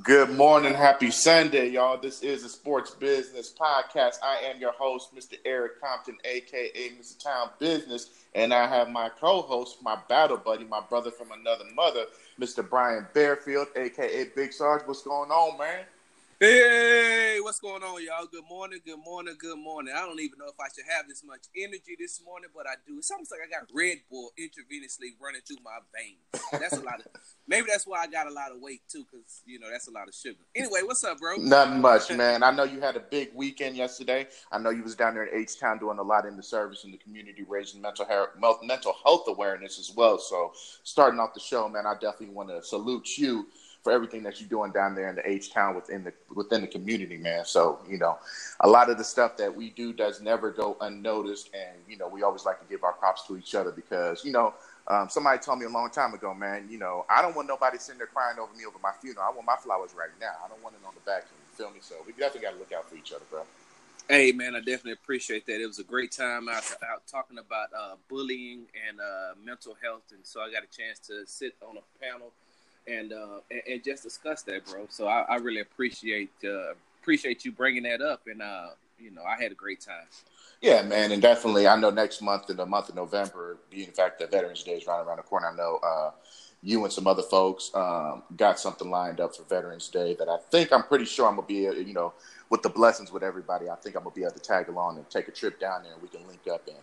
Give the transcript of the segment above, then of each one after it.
Good morning. Happy Sunday, y'all. This is the Sports Business Podcast. I am your host, Mr. Eric Compton, a.k.a. Mr. Town Business, and I have my co-host, my battle buddy, my brother from another mother, Mr. Brian Bearfield, a.k.a. Big Sarge. What's going on, man? Hey, what's going on, y'all? Good morning, good morning, good morning. I don't even know if I should have this much energy this morning, but I do. It's almost like I got Red Bull intravenously running through my veins. That's a lot of... Maybe that's why I got a lot of weight, too, because, you know, that's a lot of sugar. Anyway, what's up, bro? Nothing much, man. I know you had a big weekend yesterday. I know you was down there in H-Town doing a lot in the service in the community, raising mental health awareness as well. So starting off the show, man, I definitely want to salute you for everything that you're doing down there in the H-Town within the community, man. So, you know, a lot of the stuff that we do does never go unnoticed. And, you know, we always like to give our props to each other because, you know, somebody told me a long time ago, man, you know, I don't want nobody sitting there crying over me over my funeral. I want my flowers right now. I don't want it on the back end. You feel me? So we definitely got to look out for each other, bro. Hey, man, I definitely appreciate that. It was a great time out talking about bullying and mental health. And so I got a chance to sit on a panel and just discuss that, bro. So I really appreciate you bringing that up. And, you know, I had a great time. Yeah, man, and definitely, I know next month, in the month of November, being the fact that Veterans Day is right around the corner, I know you and some other folks got something lined up for Veterans Day that I'm pretty sure I'm going to be able, you know, with the blessings with everybody, I think I'm going to be able to tag along and take a trip down there and we can link up and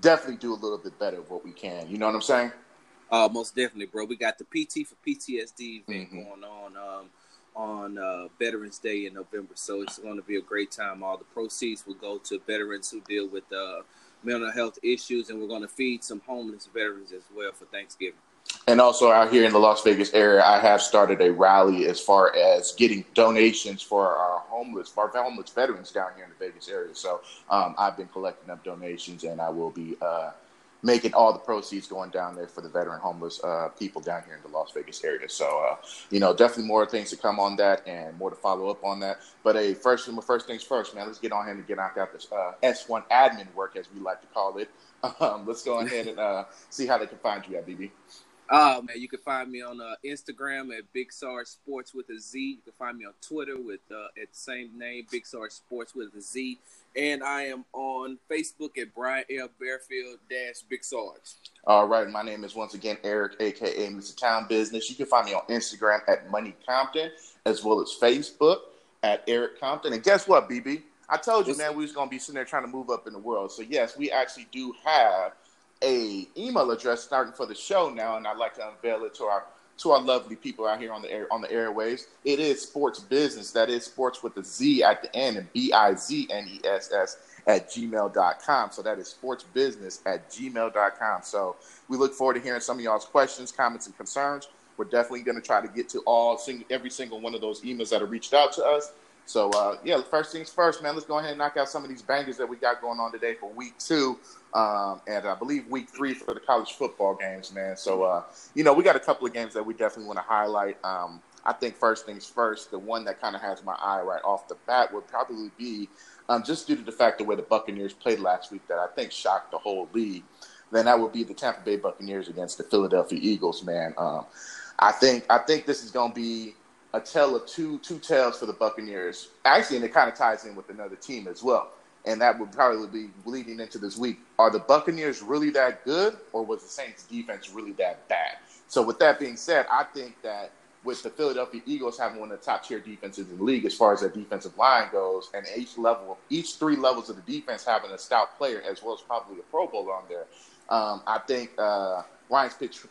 definitely do a little bit better of what we can. You know what I'm saying? Most definitely, bro. We got the PT for PTSD event going on Veterans Day in November. So it's going to be a great time. All the proceeds will go to veterans who deal with mental health issues, and we're going to feed some homeless veterans as well for Thanksgiving. And also out here in the Las Vegas area, I have started a rally as far as getting donations for our homeless veterans down here in the Vegas area. So I've been collecting up donations, and I will be making all the proceeds going down there for the veteran homeless people down here in the Las Vegas area. So, you know, definitely more things to come on that and more to follow up on that. But, hey, first things first, man, let's get on ahead and get knocked out this S1 admin work, as we like to call it. Let's go ahead and see how they can find you at, BB. Man, you can find me on Instagram at Big Sarge Sports with a Z. You can find me on Twitter with at the same name, Big Sarge Sports with a Z. And I am on Facebook at Brian L. Bearfield _Big Sarge. All right. My name is once again Eric, a.k.a. Mr. Town Business. You can find me on Instagram at Money Compton, as well as Facebook at Eric Compton. And guess what, BB? I told you, man, we was going to be sitting there trying to move up in the world. So, yes, we actually do have a email address starting for the show now, and I'd like to unveil it to our lovely people out here on the airwaves. It is sports business. That is sports with a Z at the end and BIZNESS at gmail.com. So that is sportsbusiness at gmail.com. So we look forward to hearing some of y'all's questions, comments, and concerns. We're definitely going to try to get to every single one of those emails that have reached out to us. So, yeah, first things first, man, let's go ahead and knock out some of these bangers that we got going on today for week 2 and I believe week 3 for the college football games, man. So, you know, we got a couple of games that we definitely want to highlight. I think first things first, the one that kind of has my eye right off the bat would probably be just due to the fact the way the Buccaneers played last week that I think shocked the whole league. Then that would be the Tampa Bay Buccaneers against the Philadelphia Eagles, man. I think this is going to be a tale of two tales for the Buccaneers. Actually, and it kind of ties in with another team as well. And that would probably be leading into this week. Are the Buccaneers really that good, or was the Saints defense really that bad? So with that being said, I think that with the Philadelphia Eagles having one of the top tier defenses in the league as far as their defensive line goes, and each 3 levels of the defense having a stout player as well as probably a Pro Bowl on there, I think Ryan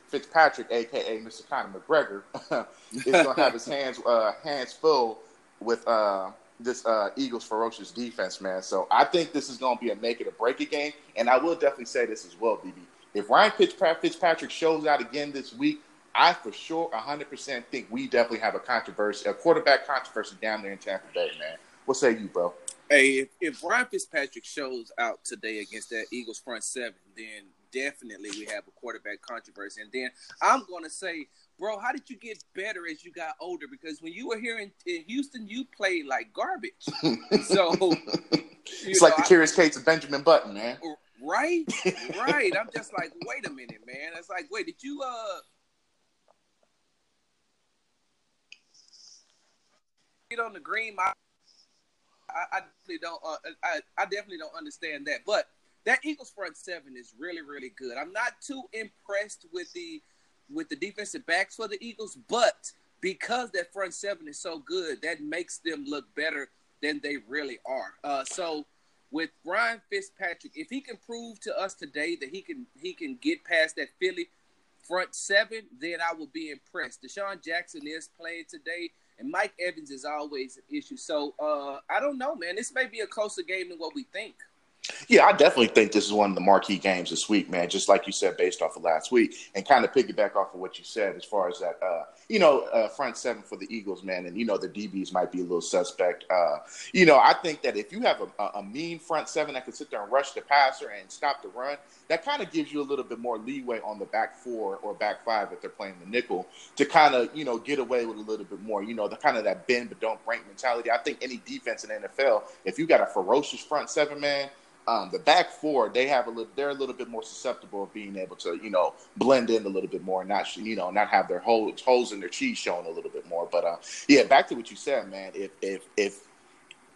Fitzpatrick, a.k.a. Mr. Conor McGregor, is going to have his hands full with this Eagles' ferocious defense, man. So I think this is going to be a make-it-or-break it game, and I will definitely say this as well, BB. If Ryan Fitzpatrick shows out again this week, I for sure 100% think we definitely have a quarterback controversy down there in Tampa Bay, man. What say you, bro? Hey, if Ryan Fitzpatrick shows out today against that Eagles front 7, then – definitely we have a quarterback controversy. And then I'm going to say, bro, how did you get better as you got older? Because when you were here in Houston, you played like garbage. So it's like the curious case of Benjamin Button, man. Right? Right. I'm just like, wait a minute, man. It's like, wait, did you shit on the green. I definitely don't understand that. But that Eagles front seven is really, really good. I'm not too impressed with the defensive backs for the Eagles, but because that front seven is so good, that makes them look better than they really are. So with Ryan Fitzpatrick, if he can prove to us today that he can get past that Philly front seven, then I will be impressed. DeSean Jackson is playing today, and Mike Evans is always an issue. So I don't know, man. This may be a closer game than what we think. Yeah, I definitely think this is one of the marquee games this week, man, just like you said, based off of last week, and kind of piggyback off of what you said as far as that, front seven for the Eagles, man, and, the DBs might be a little suspect. I think that if you have a mean front seven that can sit there and rush the passer and stop the run, that kind of gives you a little bit more leeway on the back four or back five if they're playing the nickel to kind of, get away with a little bit more, the kind of that bend but don't break mentality. I think any defense in the NFL, if you got a ferocious front seven, man, the back four, they're a little bit more susceptible of being able to, blend in a little bit more and not, not have their holes in their cheese shown a little bit more. But yeah, back to what you said, man. If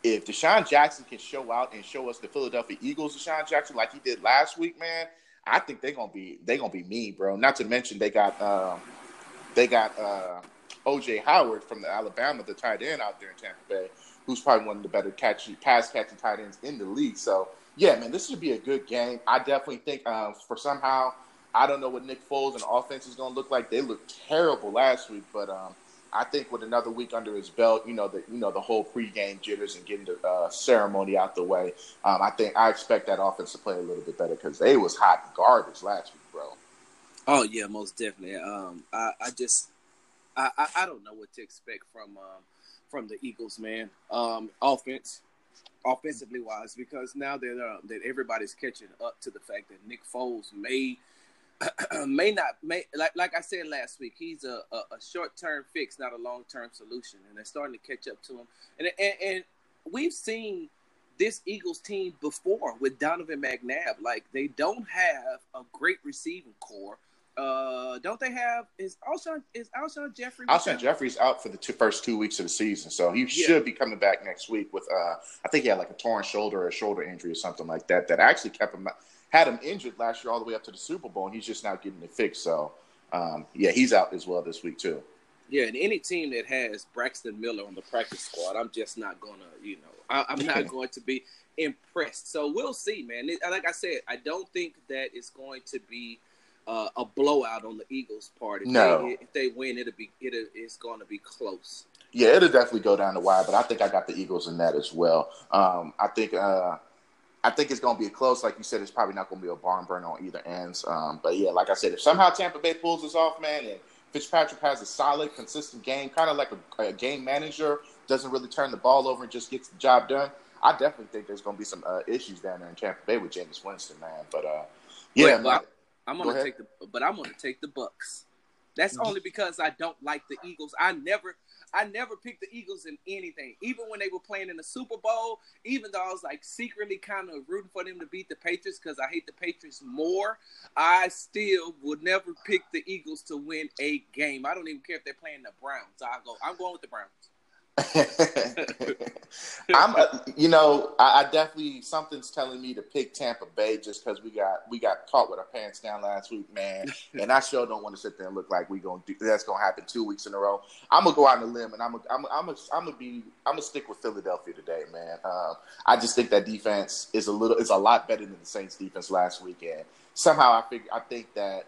DeSean Jackson can show out and show us the Philadelphia Eagles, DeSean Jackson, like he did last week, man, I think they're gonna be mean, bro. Not to mention they got O.J. Howard from the Alabama, the tight end out there in Tampa Bay, who's probably one of the better pass catching tight ends in the league. So. Yeah, man, this should be a good game. I definitely think I don't know what Nick Foles and offense is going to look like. They looked terrible last week, but I think with another week under his belt, the whole pregame jitters and getting the ceremony out the way, I expect that offense to play a little bit better because they was hot garbage last week, bro. Oh yeah, most definitely. I don't know what to expect from the Eagles, man. Offensively wise, because now that everybody's catching up to the fact that Nick Foles may not, like I said last week, he's a short-term fix, not a long-term solution, and they're starting to catch up to him. And we've seen this Eagles team before with Donovan McNabb. Like, they don't have a great receiving core. Don't they have – is Alshon Jeffrey – Alshon Jeffrey's out for the first 2 weeks of the season, so he should be coming back next week with I think he had like a torn shoulder or a shoulder injury or something like that that actually had him injured last year all the way up to the Super Bowl, and he's just now getting it fixed. So, yeah, he's out as well this week too. Yeah, and any team that has Braxton Miller on the practice squad, I'm just not going to – I'm not going to be impressed. So we'll see, man. Like I said, I don't think that it's going to be – a blowout on the Eagles' part. If they win, it's going to be close. Yeah, it'll definitely go down the wire. But I think I got the Eagles in that as well. I think it's going to be close. Like you said, it's probably not going to be a barn burner on either ends. But yeah, like I said, if somehow Tampa Bay pulls this off, man, and Fitzpatrick has a solid, consistent game, kind of like a game manager, doesn't really turn the ball over and just gets the job done. I definitely think there's going to be some issues down there in Tampa Bay with Jameis Winston, man. But I'm gonna take the Bucks. That's only because I don't like the Eagles. I never picked the Eagles in anything. Even when they were playing in the Super Bowl, even though I was like secretly kind of rooting for them to beat the Patriots because I hate the Patriots more, I still would never pick the Eagles to win a game. I don't even care if they're playing the Browns. I'm going with the Browns. I definitely, something's telling me to pick Tampa Bay just because we got caught with our pants down last week, man. And I sure don't want to sit there and look like we gonna do that's gonna happen 2 weeks in a row. I'm gonna go out on a limb and I'm gonna stick with Philadelphia today, man. I just think that defense is a lot better than the Saints defense last weekend. Somehow I think that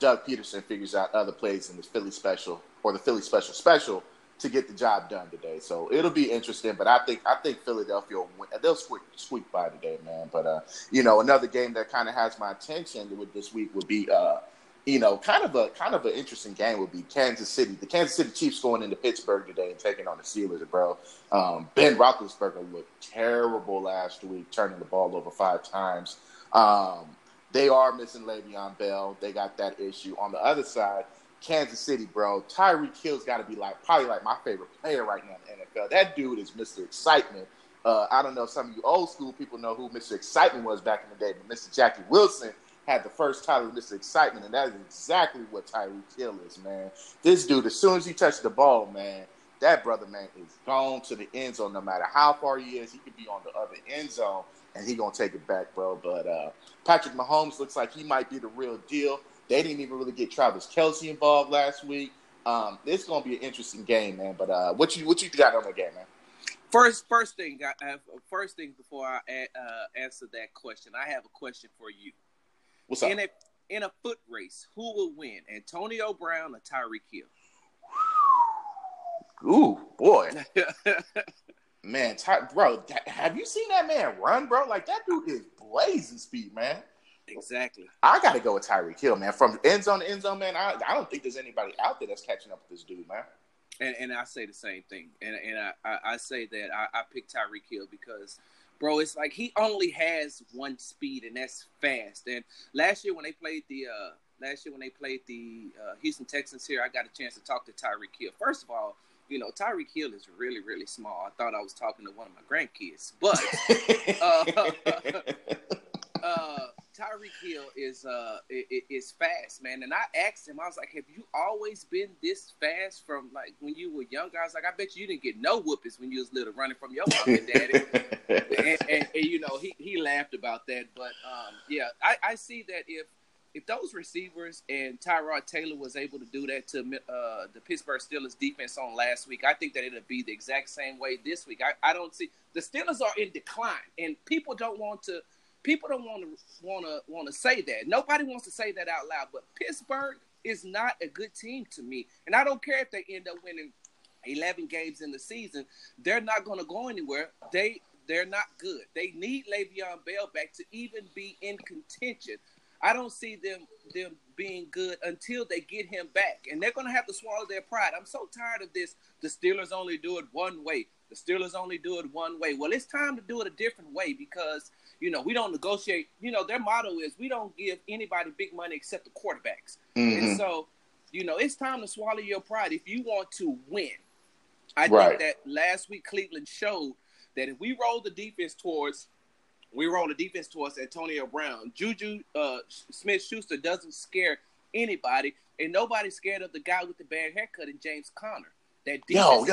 Doug Peterson figures out other plays in the Philly special or the Philly special. To get the job done today. So it'll be interesting, but I think Philadelphia will win. They'll squeak by today, man. But, another game that kind of has my attention with this week would be, kind of an interesting game would be the Kansas City Chiefs going into Pittsburgh today and taking on the Steelers, bro. Ben Roethlisberger looked terrible last week, turning the ball over 5 times. They are missing Le'Veon Bell. They got that issue. On the other side, Kansas City, bro. Tyreek Hill's got to be probably my favorite player right now in the NFL. That dude is Mr. Excitement. I don't know if some of you old school people know who Mr. Excitement was back in the day, but Mr. Jackie Wilson had the first title of Mr. Excitement, and that is exactly what Tyreek Hill is, man. This dude, as soon as he touched the ball, man, that brother, man, is gone to the end zone. No matter how far he is, he could be on the other end zone, and he going to take it back, bro. But Patrick Mahomes looks like he might be the real deal. They didn't even really get Travis Kelce involved last week. It's going to be an interesting game, man. But what you got on the game, man? First thing before I answer that question, I have a question for you. What's up? In a foot race, who will win, Antonio Brown or Tyreek Hill? Ooh, boy. Man, bro, have you seen that man run, bro? Like, that dude is blazing speed, man. Exactly. I got to go with Tyreek Hill, man. From end zone to end zone, man, I don't think there's anybody out there that's catching up with this dude, man. And I say the same thing. And I say that I pick Tyreek Hill because, bro, it's like he only has one speed, and that's fast. And last year when they played the Houston Texans here, I got a chance to talk to Tyreek Hill. First of all, you know, Tyreek Hill is really, really small. I thought I was talking to one of my grandkids. But Tyreek Hill is fast, man. And I asked him, I was like, have you always been this fast from, like, when you were younger? I was like, I bet you didn't get no whoopers when you was little running from your mom and daddy. and you know, he laughed about that. But, yeah, I see that if those receivers and Tyrod Taylor was able to do that to the Pittsburgh Steelers defense on last week, I think that it'll be the exact same way this week. I don't see the Steelers are in decline, and people don't want to say that. Nobody wants to say that out loud, but Pittsburgh is not a good team to me, and I don't care if they end up winning 11 games in the season. They're not going to go anywhere. They're not good. They need Le'Veon Bell back to even be in contention. I don't see them being good until they get him back. And they're going to have to swallow their pride. I'm so tired of this. The Steelers only do it one way. Well, it's time to do it a different way because, you know, we don't negotiate. You know, their motto is we don't give anybody big money except the quarterbacks. Mm-hmm. And so, you know, it's time to swallow your pride if you want to win. I think that last week Cleveland showed that if we roll the defense towards – Antonio Brown. Juju Smith-Schuster doesn't scare anybody, and nobody's scared of the guy with the bad haircut and James Conner. Yo,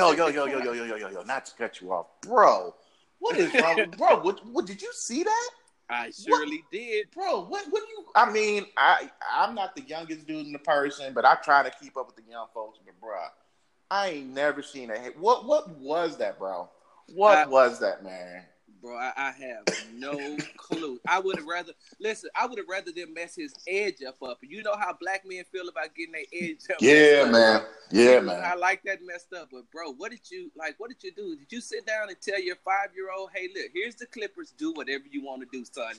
not to cut you off. Bro, what is wrong with bro? What did you see that? I surely did. Bro, what do you... I mean, I'm not the youngest dude in the person, but I try to keep up with the young folks, but bro, I ain't never seen a... What was that, bro? What was that, man? Bro, I have no clue. I would have rather them mess his edge up. You know how black men feel about getting their edge up. Yeah, man. Yeah, man. I like that messed up. But, bro, what did you do? Did you sit down and tell your 5-year-old, hey, look, here's the Clippers. Do whatever you want to do, son.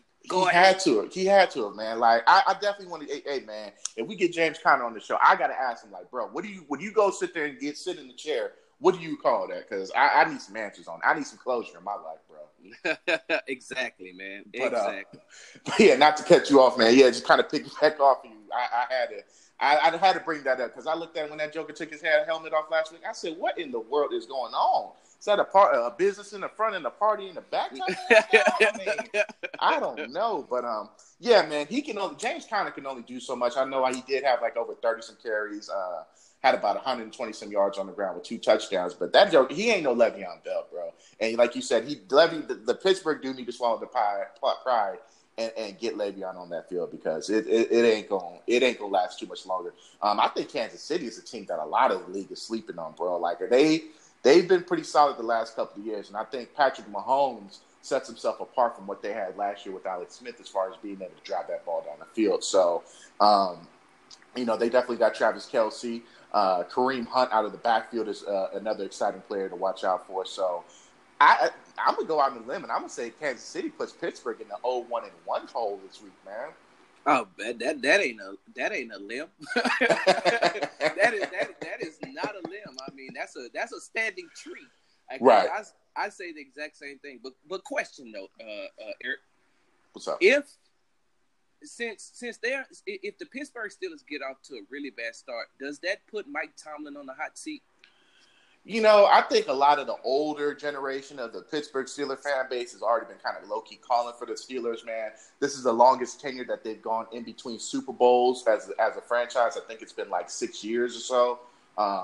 He had to, man. Like, I definitely want to, hey, man, if we get James Conner on the show, I got to ask him, like, bro, when you go sit there and sit in the chair, what do you call that? Because I need some answers on it. I need some closure in my life, bro. Exactly, man. Exactly. But yeah, not to cut you off, man. Yeah, just kind of piggyback off of you. I had to bring that up because I looked at when that Joker took his helmet off last week. I said, what in the world is going on? Is that a business in the front and a party in the back? I mean, I don't know. But, yeah, man, James Conner can only do so much. I know he did have like over 30-some carries, had about 120-some yards on the ground with 2 touchdowns. But that joke, he ain't no Le'Veon Bell, bro. And like you said, the Pittsburgh do need to swallow the pride and get Le'Veon on that field because it ain't gonna last too much longer. I think Kansas City is a team that a lot of the league is sleeping on, bro. Like, they've been pretty solid the last couple of years, and I think Patrick Mahomes sets himself apart from what they had last year with Alex Smith as far as being able to drive that ball down the field. So, you know, they definitely got Travis Kelce. Kareem Hunt out of the backfield is another exciting player to watch out for. So, I'm going to go out on a limb, and I'm going to say Kansas City puts Pittsburgh in the 0-1-1 hole this week, man. Oh, that ain't a limb. that is not a limb. I mean, that's a standing tree. Right. I say the exact same thing. But question though, Eric, what's up? If the Pittsburgh Steelers get off to a really bad start, does that put Mike Tomlin on the hot seat? You know, I think a lot of the older generation of the Pittsburgh Steelers fan base has already been kind of low-key calling for the Steelers, man. This is the longest tenure that they've gone in between Super Bowls as a franchise. I think it's been like 6 years or so.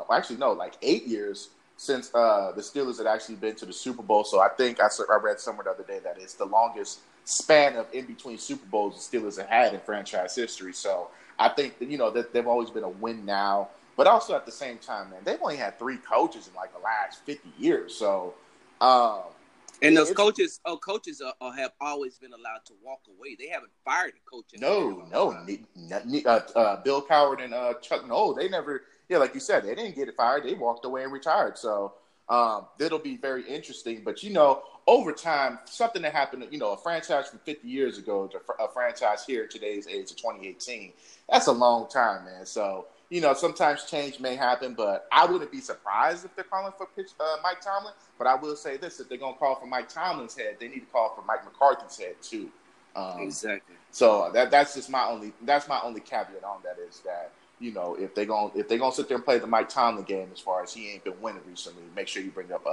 Actually, no, like 8 years since the Steelers had actually been to the Super Bowl. So I think I read somewhere the other day that it's the longest span of in-between Super Bowls the Steelers have had in franchise history. So I think that, you know, that they've always been a win now. But also at the same time, man, they've only had three coaches in like the last 50 years. So, and those coaches have always been allowed to walk away. They haven't fired a coach. Bill Coward and Chuck Noll, they never. Yeah, like you said, they didn't get fired. They walked away and retired. So that'll be very interesting. But, you know, over time, something that happened, you know, a franchise from 50 years ago to a franchise here at today's age of 2018, that's a long time, man. So, you know, sometimes change may happen, but I wouldn't be surprised if they're calling for Mike Tomlin. But I will say this, if they're going to call for Mike Tomlin's head, they need to call for Mike McCarthy's head too. Exactly. So that's just my only caveat on that is that, you know, if they're gonna sit there and play the Mike Tomlin game, as far as he ain't been winning recently, make sure you bring up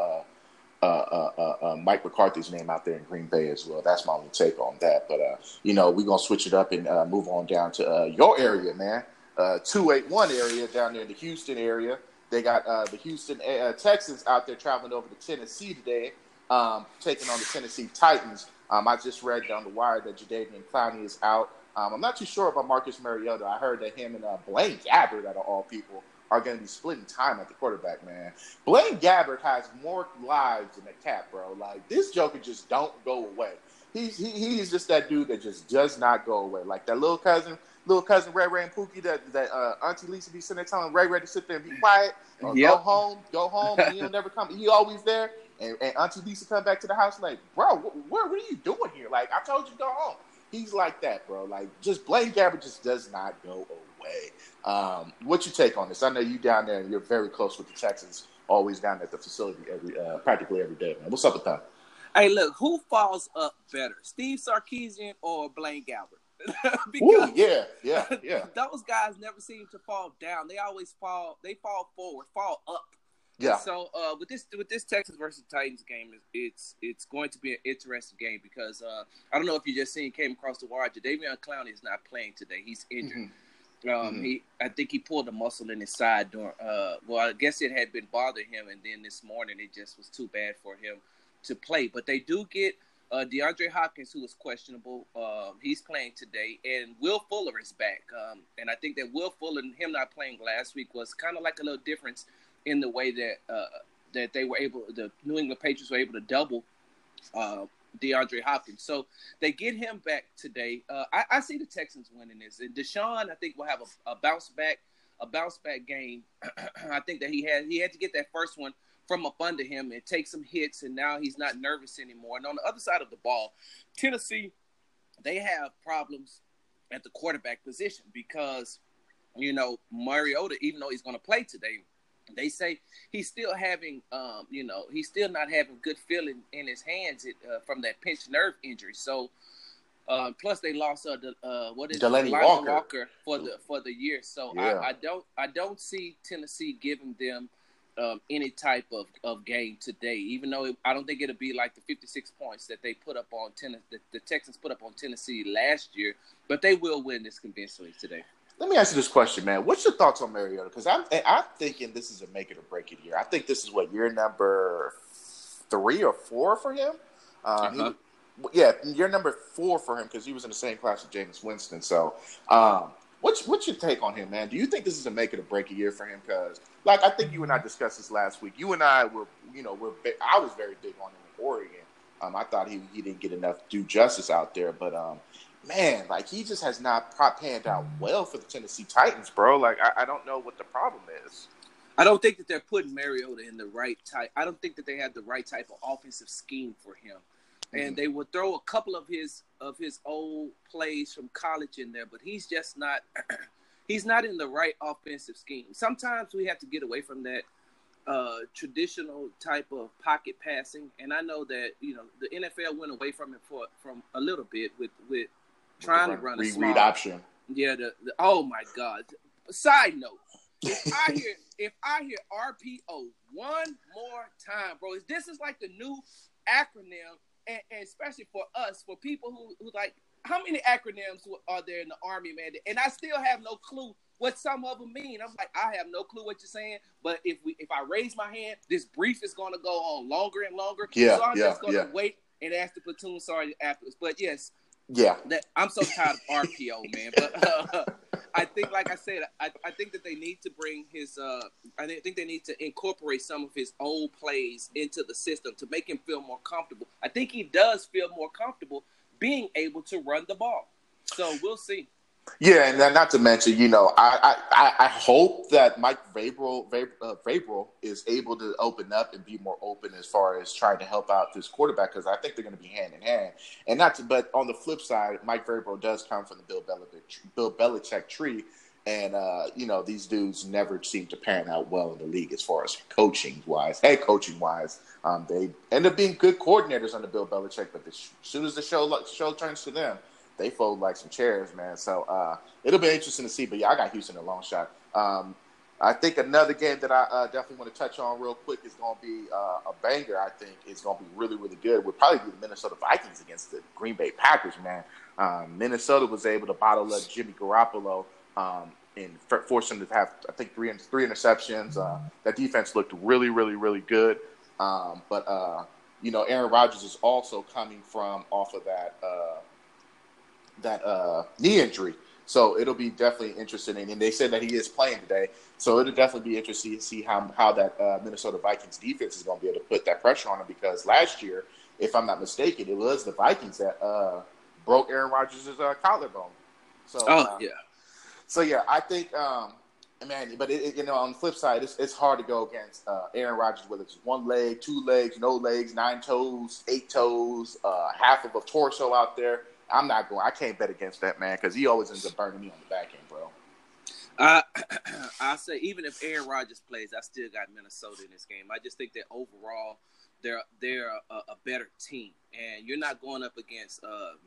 Mike McCarthy's name out there in Green Bay as well. That's my only take on that. But you know, we're gonna switch it up and move on down to your area, man. 281 area down there in the Houston area. They got the Houston Texans out there traveling over to Tennessee today, taking on the Tennessee Titans. I just read down the wire that Jadeveon Clowney is out. I'm not too sure about Marcus Mariota. I heard that him and Blaine Gabbert, out of all people, are going to be splitting time at the quarterback, man. Blaine Gabbert has more lives than a cat, bro. Like, this joker just don't go away. He's just that dude that just does not go away. Like, that little cousin Ray Ray and Pookie that Auntie Lisa be sitting there telling Ray Ray to sit there and be quiet. Or go home, and he'll never come. He always there. And Auntie Lisa come back to the house like, bro, what are you doing here? Like, I told you to go home. He's like that, bro. Like, just Blaine Gabbert just does not go away. What's your take on this? I know you down there and you're very close with the Texans, always down at the facility practically every day, man. What's up with that? Hey, look, who falls up better, Steve Sarkisian or Blaine Gabbert? Because Ooh, yeah. Those guys never seem to fall down. They always fall. They fall forward, fall up. Yeah. And so with this Texans versus Titans game, it's going to be an interesting game because I don't know if you just came across the wire. Jadeveon Clowney is not playing today. He's injured. Mm-hmm. I think he pulled a muscle in his side during. I guess it had been bothering him, and then this morning it just was too bad for him to play. But they do get DeAndre Hopkins, who is questionable. He's playing today, and Will Fuller is back. And I think that Will Fuller and him not playing last week was kind of like a little difference in the way that the New England Patriots were able to double DeAndre Hopkins. So they get him back today. I see the Texans winning this. And DeSean, I think, will have a bounce back game. I think that he had to get that first one from up under him and take some hits, and now he's not nervous anymore. And on the other side of the ball, Tennessee, they have problems at the quarterback position because, you know, Mariota, even though he's going to play today, they say he's still having, he's still not having good feeling in his hands from that pinched nerve injury. So, plus they lost Delaney Walker for the year. So yeah. I don't see Tennessee giving them any type of game today. Even though I don't think it'll be like the 56 points that they put up on the Texans put up on Tennessee last year, but they will win this convincingly today. Let me ask you this question, man. What's your thoughts on Mariota? Because I'm thinking this is a make it or break it year. I think this is year number 3 or 4 for him. Year number 4 for him because he was in the same class with Jameis Winston. So, what's your take on him, man? Do you think this is a make it or break it year for him? Because, like, I think you and I discussed this last week. You and I were, you know, I was very big on him in Oregon. I thought he didn't get enough due justice out there, but man, like, he just has not panned out well for the Tennessee Titans, bro. Like, I don't know what the problem is. I don't think that they're putting Mariota in the right type. I don't think that they have the right type of offensive scheme for him. Mm-hmm. And they will throw a couple of his old plays from college in there, but he's just not – he's not in the right offensive scheme. Sometimes we have to get away from that traditional type of pocket passing. And I know that, you know, the NFL went away from it from a little bit with – trying to run a read option. Yeah. Oh my God. Side note: if I hear RPO one more time, bro, this is like the new acronym, and especially for us, for people who like, how many acronyms are there in the Army, man? And I still have no clue what some of them mean. I'm like, I have no clue what you're saying, but if I raise my hand, this brief is going to go on longer and longer. Yeah, so I'm just going to wait and ask the platoon sergeant afterwards. But yes, I'm so tired of RPO, man. But I think, like I said, I think that they need to bring his. I think they need to incorporate some of his old plays into the system to make him feel more comfortable. I think he does feel more comfortable being able to run the ball. So we'll see. Yeah, and not to mention, you know, I hope that Mike Vrabel is able to open up and be more open as far as trying to help out this quarterback, because I think they're going to be hand in hand. And but on the flip side, Mike Vrabel does come from the Bill Belichick tree, and you know, these dudes never seem to pan out well in the league as far as head coaching wise. They end up being good coordinators under Bill Belichick, but as soon as the show turns to them, they fold like some chairs, man. So it'll be interesting to see. But, yeah, I got Houston a long shot. I think another game that I definitely want to touch on real quick is going to be a banger, I think. It's going to be really, really good. We'll probably be the Minnesota Vikings against the Green Bay Packers, man. Minnesota was able to bottle up Jimmy Garoppolo and force him to have, I think, three interceptions. That defense looked really, really, really good. You know, Aaron Rodgers is also coming from off of that that knee injury, so it'll be definitely interesting. And they said that he is playing today, so it'll definitely be interesting to see how that Minnesota Vikings defense is going to be able to put that pressure on him, because last year, if I'm not mistaken, it was the Vikings that broke Aaron Rodgers' collarbone. So I think, man, but it, you know, on the flip side, it's hard to go against Aaron Rodgers, whether it's one leg, two legs, no legs, 9 toes, 8 toes, half of a torso out there. I'm not going. I can't bet against that man, because he always ends up burning me on the back end, bro. I say even if Aaron Rodgers plays, I still got Minnesota in this game. I just think that overall they're a better team, and you're not going up against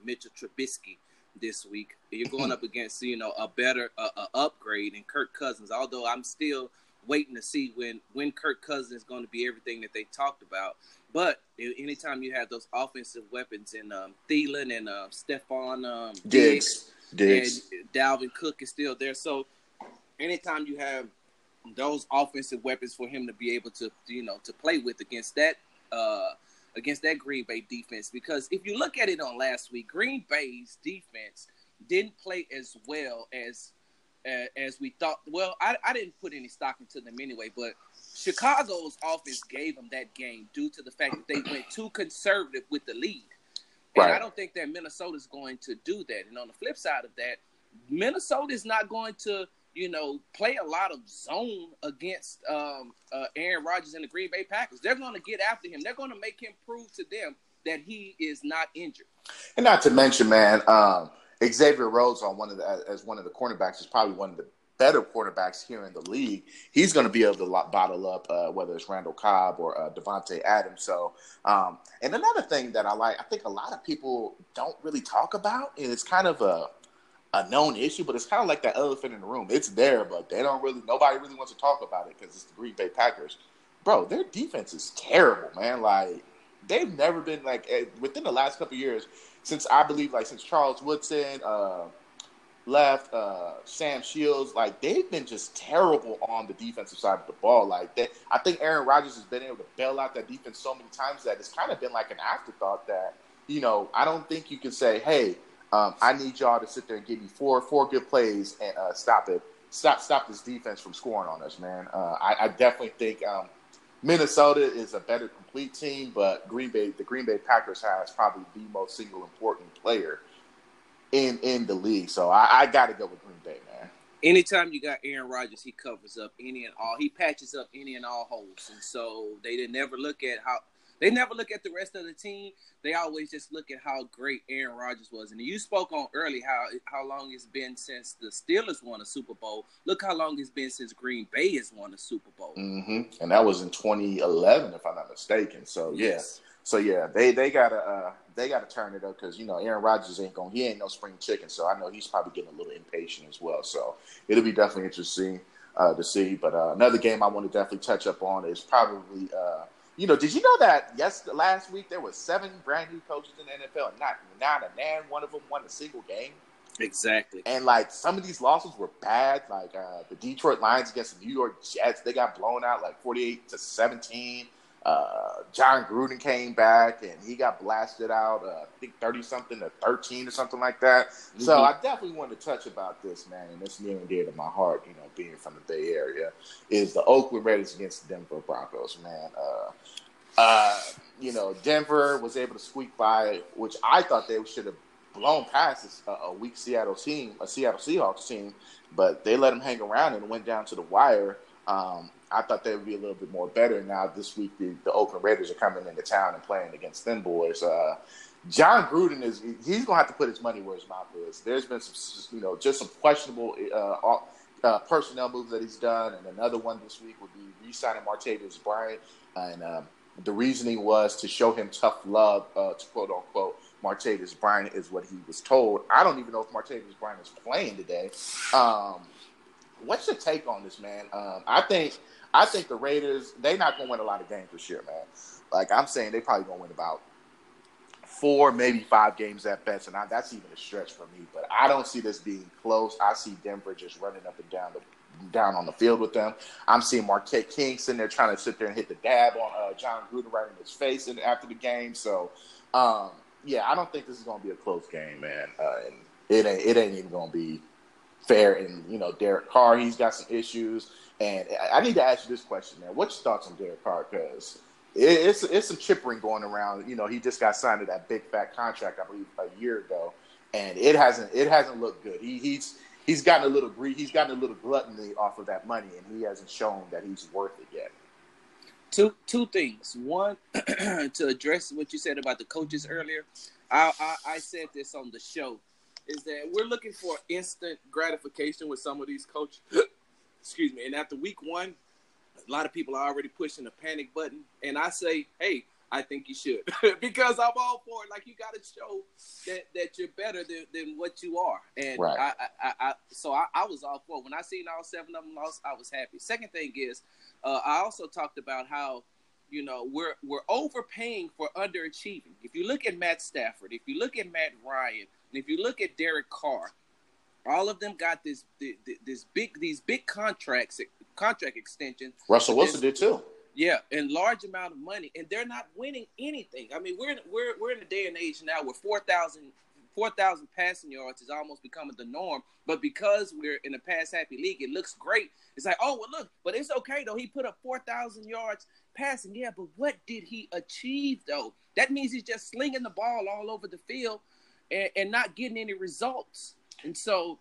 Mitchell Trubisky this week. You're going up against, you know, a better upgrade in Kirk Cousins. Although I'm still waiting to see when Kirk Cousins is going to be everything that they talked about. But anytime you have those offensive weapons in Thielen and Stephon Diggs, and Dalvin Cook is still there. So anytime you have those offensive weapons for him to be able to, you know, to play with against that Green Bay defense, because if you look at it on last week, Green Bay's defense didn't play as well as we thought. Well, I didn't put any stock into them anyway, but Chicago's offense gave them that game due to the fact that they went too conservative with the lead. And right. I don't think that Minnesota's going to do that. And on the flip side of that, Minnesota's not going to, you know, play a lot of zone against Aaron Rodgers and the Green Bay Packers. They're going to get after him. They're going to make him prove to them that he is not injured. And not to mention, man, Xavier Rhodes as one of the cornerbacks is probably one of the better quarterbacks here in the league. He's going to be able to bottle up whether it's Randall Cobb or Devontae Adams. So, and another thing that I think a lot of people don't really talk about, and it's kind of a known issue, but it's kind of like that elephant in the room. It's there, but nobody really wants to talk about it because it's the Green Bay Packers. Bro, their defense is terrible, man. Like, they've never been within the last couple of years, since Charles Woodson left, Sam Shields, like, they've been just terrible on the defensive side of the ball. Like, I think Aaron Rodgers has been able to bail out that defense so many times that it's kind of been like an afterthought that, you know, I don't think you can say, hey, I need y'all to sit there and give me four good plays and stop it. Stop this defense from scoring on us, man. I definitely think Minnesota is a better complete team, but the Green Bay Packers has probably the most single important player in the league. So I got to go with Green Bay, man. Anytime you got Aaron Rodgers, he covers up any and all. He patches up any and all holes. And so they never look at the rest of the team. They always just look at how great Aaron Rodgers was. And you spoke on early how long it's been since the Steelers won a Super Bowl. Look how long it's been since Green Bay has won a Super Bowl. Mm-hmm. And that was in 2011, if I'm not mistaken. So yes. Yeah. So yeah, they gotta turn it up, because you know Aaron Rodgers ain't no spring chicken. So I know he's probably getting a little impatient as well. So it'll be definitely interesting to see. But another game I want to definitely touch up on is probably you know, did you know that last week there were 7 brand new coaches in the NFL and not a man one of them won a single game? Exactly. And, like, some of these losses were bad. Like, the Detroit Lions against the New York Jets, they got blown out, like, 48-17. John Gruden came back, and he got blasted out, I think 30-something to 13 or something like that. Mm-hmm. So I definitely wanted to touch about this, man, and it's near and dear to my heart, you know, being from the Bay Area, is the Oakland Raiders against the Denver Broncos, man. You know, Denver was able to squeak by, which I thought they should have blown past this, a weak Seattle team, a Seattle Seahawks team, but they let them hang around and went down to the wire. I thought they would be a little bit more better. Now this week, the Oakland Raiders are coming into town and playing against them boys. John Gruden he's going to have to put his money where his mouth is. There's been some, you know, just some questionable personnel moves that he's done, and another one this week would be re-signing Martavis Bryant, and the reasoning was to show him tough love, to quote unquote. Martavis Bryant is what he was told. I don't even know if Martavis Bryant is playing today. What's your take on this, man? I think the Raiders, they're not going to win a lot of games this year, man. Like I'm saying, they probably going to win about 4, maybe 5 games at best, and that's even a stretch for me. But I don't see this being close. I see Denver just running up and down on the field with them. I'm seeing Marquette King sitting there trying to sit there and hit the dab on John Gruden right in his face after the game. So, yeah, I don't think this is going to be a close game, man. And it ain't even going to be fair. And, you know, Derek Carr, he's got some issues. And I need to ask you this question, man. What's your thoughts on Derek Carr? Because it's some chippering going around. You know, he just got signed to that big fat contract, I believe, a year ago, and it hasn't looked good. He's gotten a little greedy. He's gotten a little gluttony off of that money, and he hasn't shown that he's worth it yet. Two things. One, to address what you said about the coaches earlier, I said this on the show, is that we're looking for instant gratification with some of these coaches. Excuse me. And after week one, a lot of people are already pushing the panic button. And I say, hey, I think you should. Because I'm all for it. Like, you got to show that you're better than what you are. And right. I was all for it. When I seen all 7 of them lost, I was happy. Second thing is, I also talked about how, you know, we're overpaying for underachieving. If you look at Matt Stafford, if you look at Matt Ryan, and if you look at Derek Carr, all of them got these big contract extensions. Russell Wilson did too. Yeah, and large amount of money, and they're not winning anything. I mean, we're in a day and age now where 4,000 passing yards is almost becoming the norm, but because we're in a pass-happy league, it looks great. It's like, oh, well, look, but it's okay, though. He put up 4,000 yards passing. Yeah, but what did he achieve, though? That means he's just slinging the ball all over the field and not getting any results. And so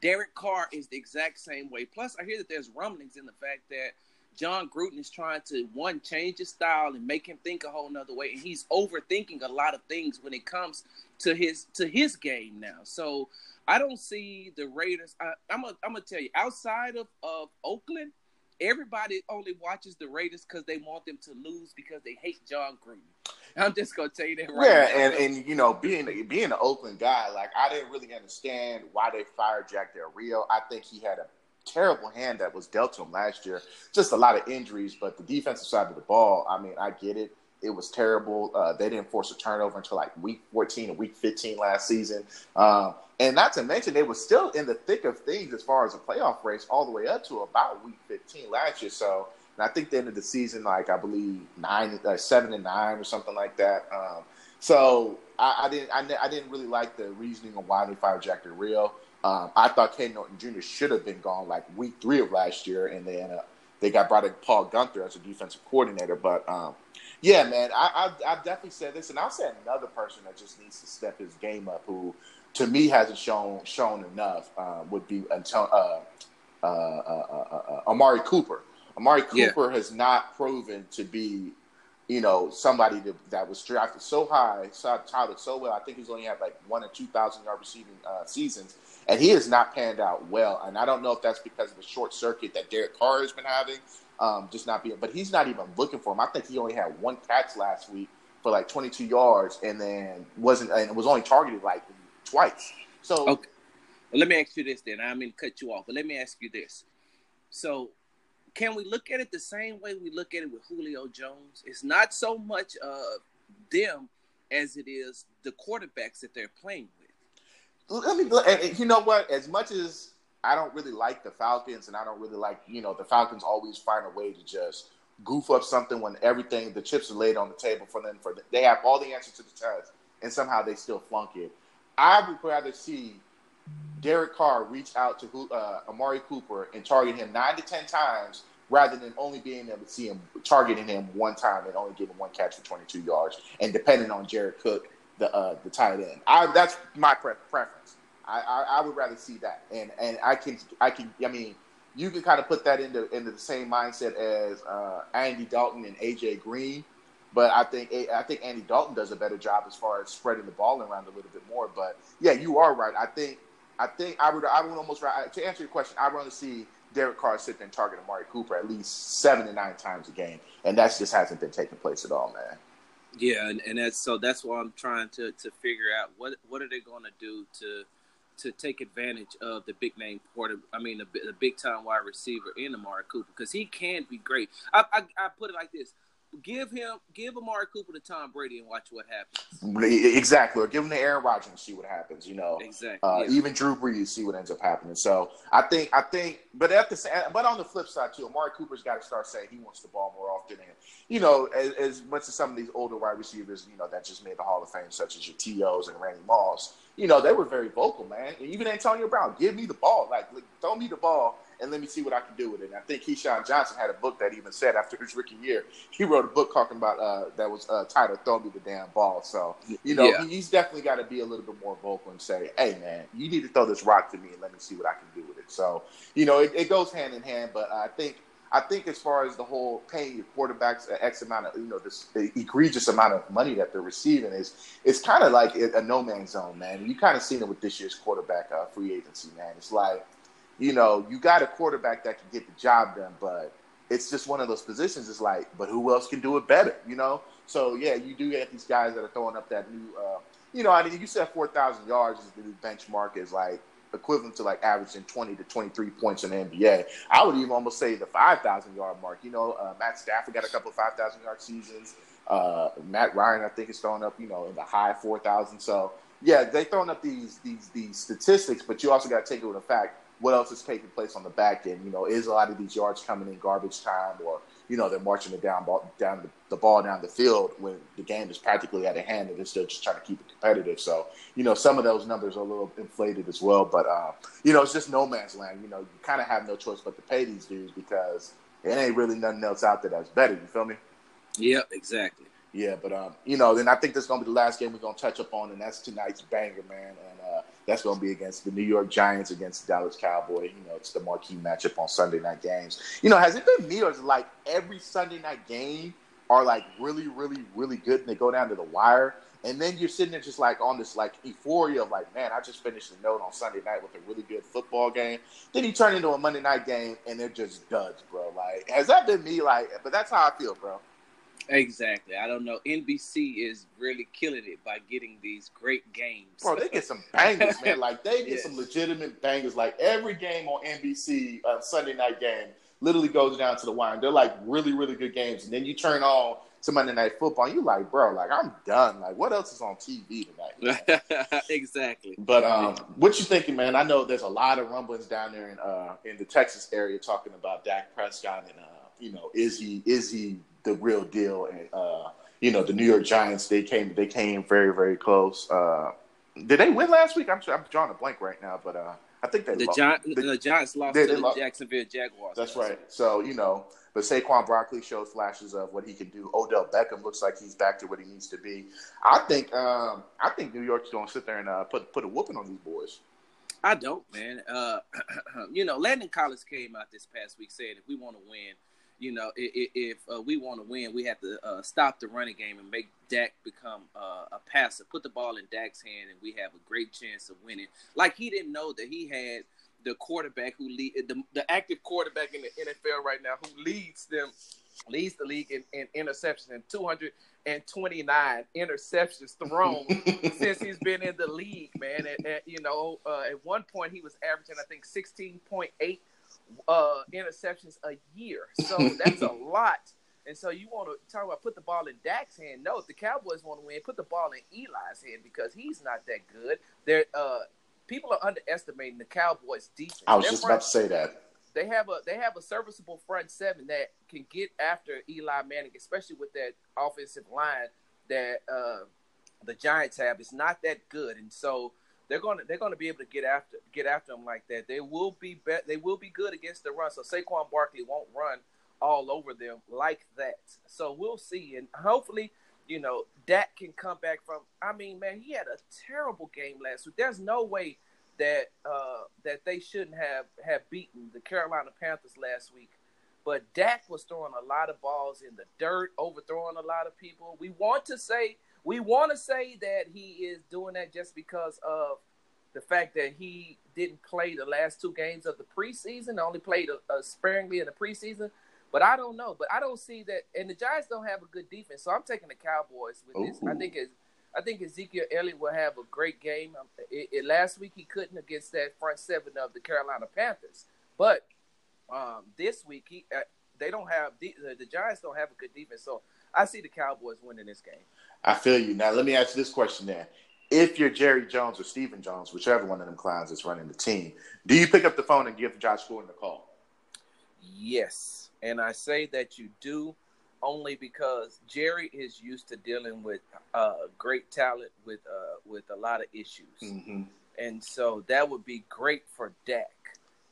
Derek Carr is the exact same way. Plus, I hear that there's rumblings in the fact that John Gruden is trying to, one, change his style and make him think a whole nother way. And he's overthinking a lot of things when it comes to his game now. So I don't see the Raiders. I'm gonna tell you, outside of Oakland, everybody only watches the Raiders because they want them to lose because they hate John Gruden. I'm just gonna tell you that right now. Yeah, and you know, being an Oakland guy, like I didn't really understand why they fired Jack Del Rio. I think he had a terrible hand that was dealt to him last year. Just a lot of injuries, but the defensive side of the ball, I mean, I get it. It was terrible. They didn't force a turnover until like week 14 and week 15 last season. And not to mention, they were still in the thick of things as far as a playoff race all the way up to about week 15 last year. So, and I think the end of the season, like I believe 7-9 or something like that. So I didn't really like the reasoning on why they fired Jack Del Rio. I thought Ken Norton Jr. should have been gone like week 3 of last year, and then they got brought in Paul Gunther as a defensive coordinator. But yeah, man, I've definitely said this, and I'll say another person that just needs to step his game up, who to me hasn't shown enough, would be Amari Cooper. Amari Cooper has not proven to be, you know, somebody that was drafted so high, touted so well. I think he's only had like 1 or 2,000 yard receiving seasons, and he has not panned out well. And I don't know if that's because of the short circuit that Derek Carr has been having, just not being. But he's not even looking for him. I think he only had 1 catch last week for like 22 yards, and then was only targeted like twice. So, okay. Well, let me ask you this then. I mean, cut you off, but let me ask you this. So, can we look at it the same way we look at it with Julio Jones? It's not so much them as it is the quarterbacks that they're playing with. You know what? As much as I don't really like the Falcons, and I don't really like, you know, the Falcons always find a way to just goof up something when everything, the chips are laid on the table for them. They have all the answers to the test, and somehow they still flunk it. I would rather see Derek Carr reach out to Amari Cooper and target him 9 to 10 times rather than only being able to see him targeting him one time and only giving one catch for 22 yards and depending on Jared Cook, the tight end. That's my preference. I would rather see that, and I can. I mean, you can kind of put that into the same mindset as Andy Dalton and AJ Green, but I think Andy Dalton does a better job as far as spreading the ball around a little bit more. But yeah, you are right. I would almost, to answer your question, I would rather see Derek Carr sit there and target Amari Cooper at least 7 to 9 times a game, and that just hasn't been taking place at all, man. Yeah, and that's why I'm trying to figure out what are they going to do to take advantage of the big name the big time wide receiver in Amari Cooper, because he can be great. I put it like this: give Amari Cooper to Tom Brady and watch what happens. Exactly, or give him to Aaron Rodgers and see what happens. You know, exactly. Even Drew Brees, see what ends up happening. So I think, but on the flip side too, Amari Cooper's got to start saying he wants the ball more often. And you know, as much as some of these older wide receivers, you know, that just made the Hall of Fame, such as your T.O.s and Randy Moss. You know, they were very vocal, man. And even Antonio Brown, give me the ball. Like, throw me the ball and let me see what I can do with it. And I think Keyshawn Johnson had a book that even said after his rookie year, he wrote a book talking about that was titled "Throw Me the Damn Ball." So, you know, He's definitely got to be a little bit more vocal and say, hey, man, you need to throw this rock to me and let me see what I can do with it. So, you know, it goes hand in hand. But I think as far as the whole paying your quarterbacks X amount of, you know, this egregious amount of money that they're receiving it's kind of like a no man's zone, man. You kind of seen it with this year's quarterback free agency, man. It's like, you know, you got a quarterback that can get the job done, but it's just one of those positions. It's like, but who else can do it better, you know? So, yeah, you do get these guys that are throwing up that new, you know, I mean, you said 4,000 yards is the new benchmark is like, equivalent to like averaging 20 to 23 points in the NBA. I would even almost say the 5,000-yard mark. You know, Matt Stafford got a couple of 5,000-yard seasons. Matt Ryan, I think, is throwing up, you know, in the high 4,000. So, yeah, they're throwing up these statistics, but you also got to take it with a fact. What else is taking place on the back end? You know, is a lot of these yards coming in garbage time, or, you know, they're marching the ball down the field when the game is practically out of hand and they're still just trying to keep it competitive. So, you know, some of those numbers are a little inflated as well. But, you know, it's just no man's land. You know, you kind of have no choice but to pay these dudes because it ain't really nothing else out there that's better. You feel me? Yeah, exactly. Yeah, but, you know, then I think that's going to be the last game we're going to touch up on, and that's tonight's banger, man. And that's going to be against the New York Giants against the Dallas Cowboys. You know, it's the marquee matchup on Sunday night games. You know, has it been me or is it like every Sunday night game are like really, really, really good and they go down to the wire? And then you're sitting there just like on this like euphoria of like, man, I just finished the note on Sunday night with a really good football game. Then you turn into a Monday night game and they're just duds, bro. Like, has that been me? Like, but that's how I feel, bro. Exactly. I don't know. NBC is really killing it by getting these great games. Bro, they get some bangers, man. Like, they get some legitimate bangers. Like, every game on NBC, Sunday night game, literally goes down to the wire. And they're, like, really, really good games. And then you turn on to Monday Night Football, and you're like, bro, like, I'm done. Like, what else is on TV tonight? Exactly. But what you thinking, man? I know there's a lot of rumblings down there in the Texas area talking about Dak Prescott and, you know, is he the real deal? And you know, the New York Giants, they came very, very close. Did they win last week? I'm drawing a blank right now, but I think they lost. The Giants lost to the Jacksonville Jaguars. That's right. So, you know, but Saquon Barkley showed flashes of what he can do. Odell Beckham looks like he's back to what he needs to be. I think New York's going to sit there and put a whooping on these boys. I don't, man. You know, Landon Collins came out this past week saying if we want to win, you know, if we want to win, we have to stop the running game and make Dak become a passer. Put the ball in Dak's hand, and we have a great chance of winning. Like, he didn't know that he had the quarterback who the active quarterback in the NFL right now who leads the league in interceptions, and 229 interceptions thrown since he's been in the league, man. And you know, at one point he was averaging, I think, 16.8. Interceptions a year. So that's a lot. And so you want to talk about put the ball in Dak's hand. No, if the Cowboys want to win, put the ball in Eli's hand because he's not that good. They're people are underestimating the Cowboys' defense. I was just about to say that. They have a serviceable front seven that can get after Eli Manning, especially with that offensive line that the Giants have. It's not that good, and so they're gonna be able to get after them like that. They will be good against the run. So Saquon Barkley won't run all over them like that. So we'll see, and hopefully, you know, Dak can come back from. I mean, man, he had a terrible game last week. There's no way that they shouldn't have beaten the Carolina Panthers last week. But Dak was throwing a lot of balls in the dirt, overthrowing a lot of people. We want to say that he is doing that just because of the fact that he didn't play the last two games of the preseason, only played sparingly in the preseason. But I don't know. But I don't see that. And the Giants don't have a good defense, so I'm taking the Cowboys with this. I think Ezekiel Elliott will have a great game. Last week he couldn't against that front seven of the Carolina Panthers. But this week the Giants don't have a good defense, so I see the Cowboys winning this game. I feel you. Now let me ask you this question then. If you're Jerry Jones or Stephen Jones, whichever one of them clowns is running the team, do you pick up the phone and give Josh Gordon a call? Yes. And I say that you do only because Jerry is used to dealing with great talent with a lot of issues. Mm-hmm. And so that would be great for Dak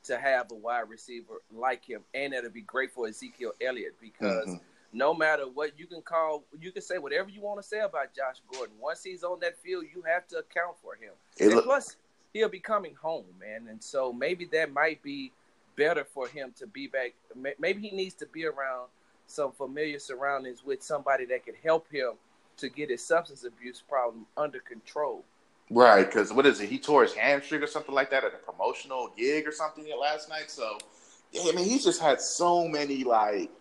to have a wide receiver like him. And it'll be great for Ezekiel Elliott because mm-hmm. no matter what you can say whatever you want to say about Josh Gordon. Once he's on that field, you have to account for him. And plus, he'll be coming home, man. And so maybe that might be better for him to be back. Maybe he needs to be around some familiar surroundings with somebody that can help him to get his substance abuse problem under control. Right, because what is it? He tore his hamstring or something like that at a promotional gig or something last night. So, yeah, I mean, he's just had so many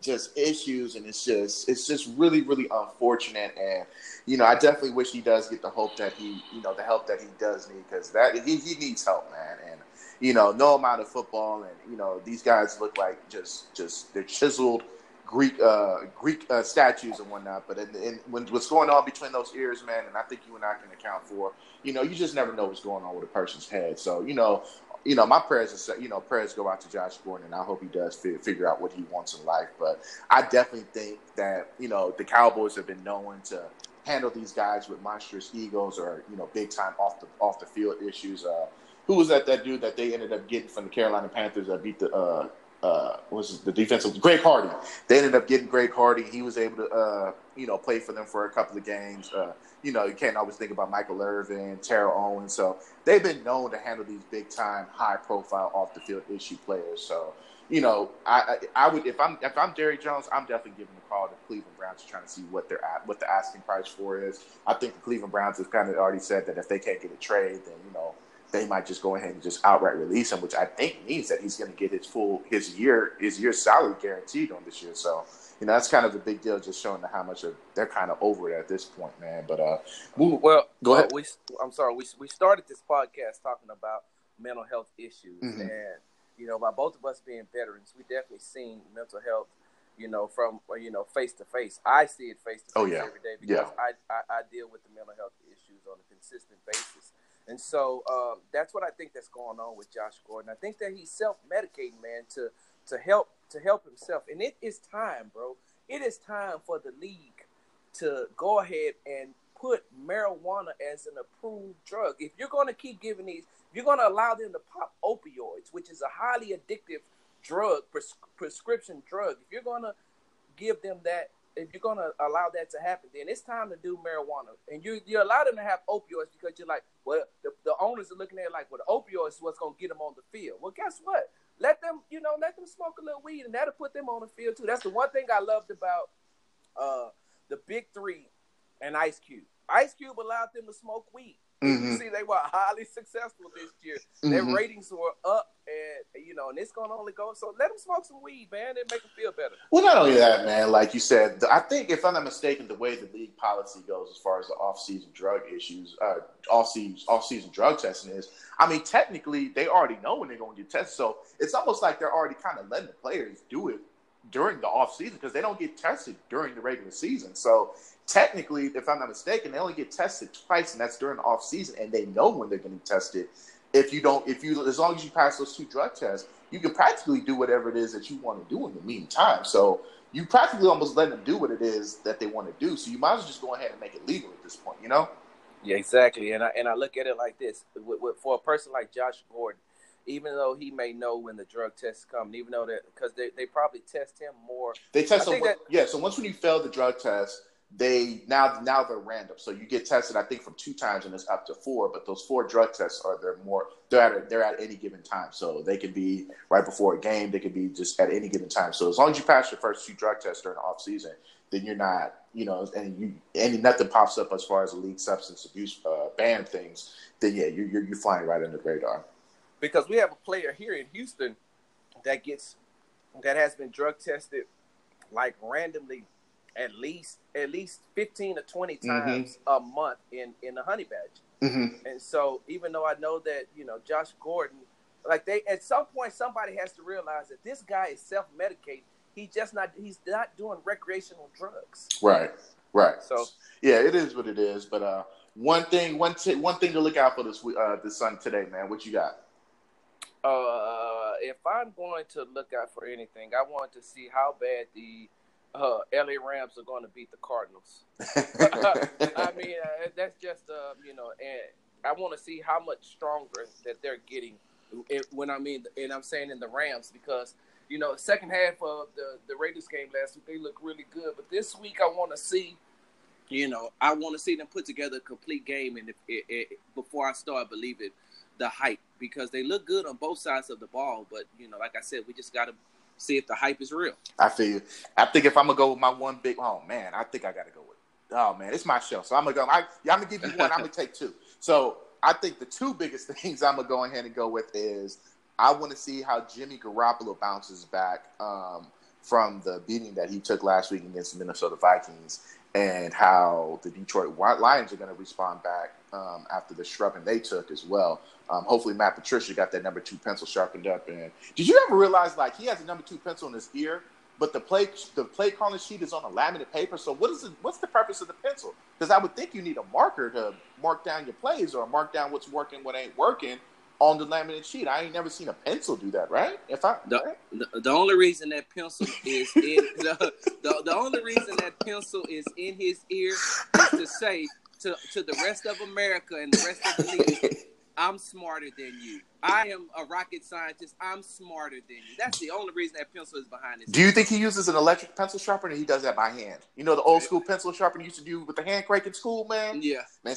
just issues, and it's just really, really unfortunate. And you know, I definitely wish he does get the hope that he, you know, the help that he does need, because that he needs help, man. And you know, no amount of football, and you know, these guys look like just they're chiseled Greek statues and whatnot. But what's going on between those ears, man, and I think you and I can account for. You know, you just never know what's going on with a person's head. So you know, my prayers are, you know, prayers go out to Josh Gordon, and I hope he does figure out what he wants in life. But I definitely think that you know the Cowboys have been known to handle these guys with monstrous egos or you know big time off the field issues. Who was that dude that they ended up getting from the Carolina Panthers that beat the defensive Greg Hardy? They ended up getting Greg Hardy. He was able to you know play for them for a couple of games. You know you can't always think about Michael Irvin, Terrell Owens. So they've been known to handle these big time, high profile off the field issue players. So you know I would if I'm Jerry Jones, I'm definitely giving a call to Cleveland Browns trying to see what the asking price for is. I think the Cleveland Browns have kind of already said that if they can't get a trade, then you know they might just go ahead and just outright release him, which I think means that he's going to get his year's salary guaranteed on this year. So, you know, that's kind of a big deal, just showing how much they're kind of over it at this point, man. But go ahead. I'm sorry. We started this podcast talking about mental health issues, mm-hmm. and you know, by both of us being veterans, we definitely seen mental health, you know, from you know face to face. I see it face to face every day because I deal with the mental health issues on a consistent basis. And so that's what I think that's going on with Josh Gordon. I think that he's self-medicating, man, to help himself. And it is time, bro. It is time for the league to go ahead and put marijuana as an approved drug. If you're going to keep giving these, you're going to allow them to pop opioids, which is a highly addictive drug, prescription drug. If you're going to give them that, if you're going to allow that to happen, then it's time to do marijuana. And you allow them to have opioids because you're like, well, the owners are looking at it like, well, the opioids is what's going to get them on the field. Well, guess what? Let them smoke a little weed, and that'll put them on the field, too. That's the one thing I loved about the Big Three and Ice Cube. Ice Cube allowed them to smoke weed. Mm-hmm. You see, they were highly successful this year. Mm-hmm. Their ratings were up, and you know, and it's gonna only go. So let them smoke some weed, man. It make them feel better. Well, not only that, man. Like you said, I think if I'm not mistaken, the way the league policy goes as far as the off-season drug issues, off-season drug testing is. I mean, technically, they already know when they're gonna get tested, so it's almost like they're already kind of letting the players do it during the off-season because they don't get tested during the regular season. So technically, if I'm not mistaken, they only get tested twice, and that's during the off season, and they know when they're going to be tested. As long as you pass those two drug tests, you can practically do whatever it is that you want to do in the meantime. So you practically almost let them do what it is that they want to do. So you might as well just go ahead and make it legal at this point, you know? Yeah, exactly. And I look at it like this: for a person like Josh Gordon, even though he may know when the drug tests come, even though that because they probably test him more. They test him. So once when you fail the drug test, they now they're random. So you get tested, I think, from 2 times and it's up to 4. But those 4 drug tests they're at any given time. So they could be right before a game. They could be just at any given time. So as long as you pass your first 2 drug tests during the off season, then you're not, and nothing pops up as far as league substance abuse ban things. Then you're flying right under the radar. Because we have a player here in Houston that has been drug tested like randomly at least 15 or 20 times a month in the Honey Badger. Mm-hmm. And so even though I know that, Josh Gordon, like at some point somebody has to realize that this guy is self-medicating. He's not doing recreational drugs. Right. So yeah, it is what it is. But one thing to look out for this Sunday today, man. What you got? If I'm going to look out for anything, I want to see how bad the LA Rams are going to beat the Cardinals. I mean, that's just and I want to see how much stronger that they're getting. I'm saying in the Rams because. Second half of the Raiders game last week, they look really good. But this week, I want to see them put together a complete game. And before I start believing the hype, because they look good on both sides of the ball. But, like I said, we just got to see if the hype is real. I feel you. I think if I'm going to go with my one big – I think I got to go with – it's my show. So I'm going to go – I'm going to give you one. I'm going to take 2. So I think the 2 biggest things I'm going to go ahead and go with is – I want to see how Jimmy Garoppolo bounces back from the beating that he took last week against the Minnesota Vikings and how the Detroit Lions are going to respond back after the shrubbing they took as well. Hopefully Matt Patricia got that number 2 pencil sharpened up. And did you ever realize, like, he has a number 2 pencil in his ear, but the play calling sheet is on a laminated paper? So what's the purpose of the pencil? Because I would think you need a marker to mark down your plays or mark down what's working, what ain't working, on the laminate sheet. I ain't never seen a pencil do that, right? The only reason that pencil is in the only reason that pencil is in his ear is to say to the rest of America and the rest of the league, I'm smarter than you. I am a rocket scientist. I'm smarter than you. That's the only reason that pencil is behind his ear. Do you think he uses an electric pencil sharpener or he does that by hand? The old school pencil sharpener you used to do with the hand crank in school, man? Yeah. Man,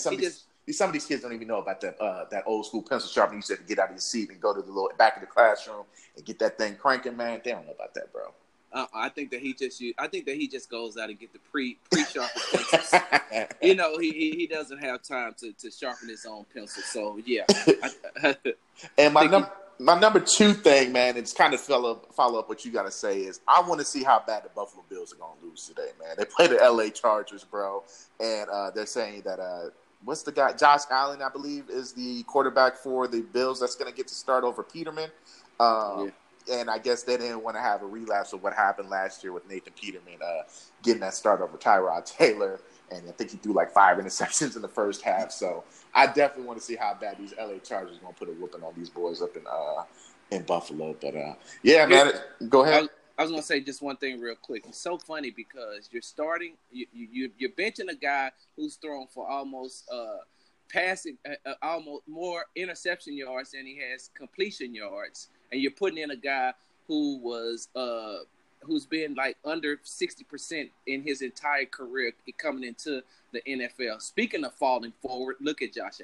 some of these kids don't even know about that old school pencil sharpener. You said to get out of your seat and go to the little back of the classroom and get that thing cranking, man. They don't know about that, bro. I think that he just goes out and get the pre-sharpened pencils. He doesn't have time to sharpen his own pencil. So yeah. And my number 2 thing, man, it's kind of follow up what you got to say is I want to see how bad the Buffalo Bills are going to lose today, man. They play the L.A. Chargers, bro, and they're saying that. What's the guy? Josh Allen, I believe, is the quarterback for the Bills that's going to get to start over Peterman. And I guess they didn't want to have a relapse of what happened last year with Nathan Peterman getting that start over Tyrod Taylor. And I think he threw like 5 interceptions in the first half. So I definitely want to see how bad these L.A. Chargers are going to put a whooping on these boys up in Buffalo. But, man, go ahead. I was going to say just one thing real quick. It's so funny because you're benching a guy who's thrown for almost more interception yards than he has completion yards. And you're putting in a guy who's been like under 60% in his entire career coming into the NFL. Speaking of falling forward, look at Josh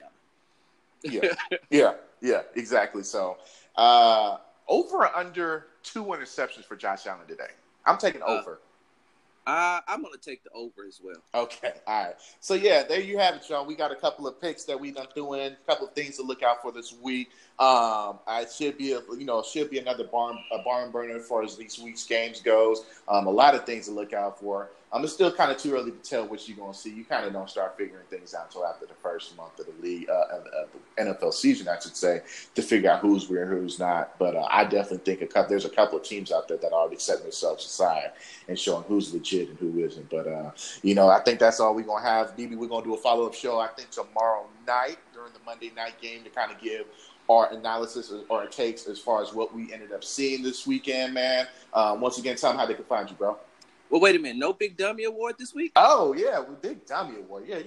Allen. Yeah, exactly. So, over or under 2 interceptions for Josh Allen today? I'm taking over. I'm going to take the over as well. Okay, all right. So, yeah, there you have it, Sean. We got a couple of picks that we've done doing, a couple of things to look out for this week. It should be another barn burner as far as this week's games goes. A lot of things to look out for. It's still kind of too early to tell what you're going to see. You kind of don't start figuring things out until after the first month of the league, of the NFL season, I should say, to figure out who's weird, who's not. But I definitely think there's a couple of teams out there that are already setting themselves aside and showing who's legit and who isn't. But, I think that's all we're going to have. BB, we're going to do a follow-up show, I think, tomorrow night during the Monday night game to kind of give our analysis or our takes as far as what we ended up seeing this weekend, man. Once again, tell them how they can find you, bro. Well, wait a minute. No Big Dummy Award this week? Oh, yeah. Well, Big Dummy Award. Yeah.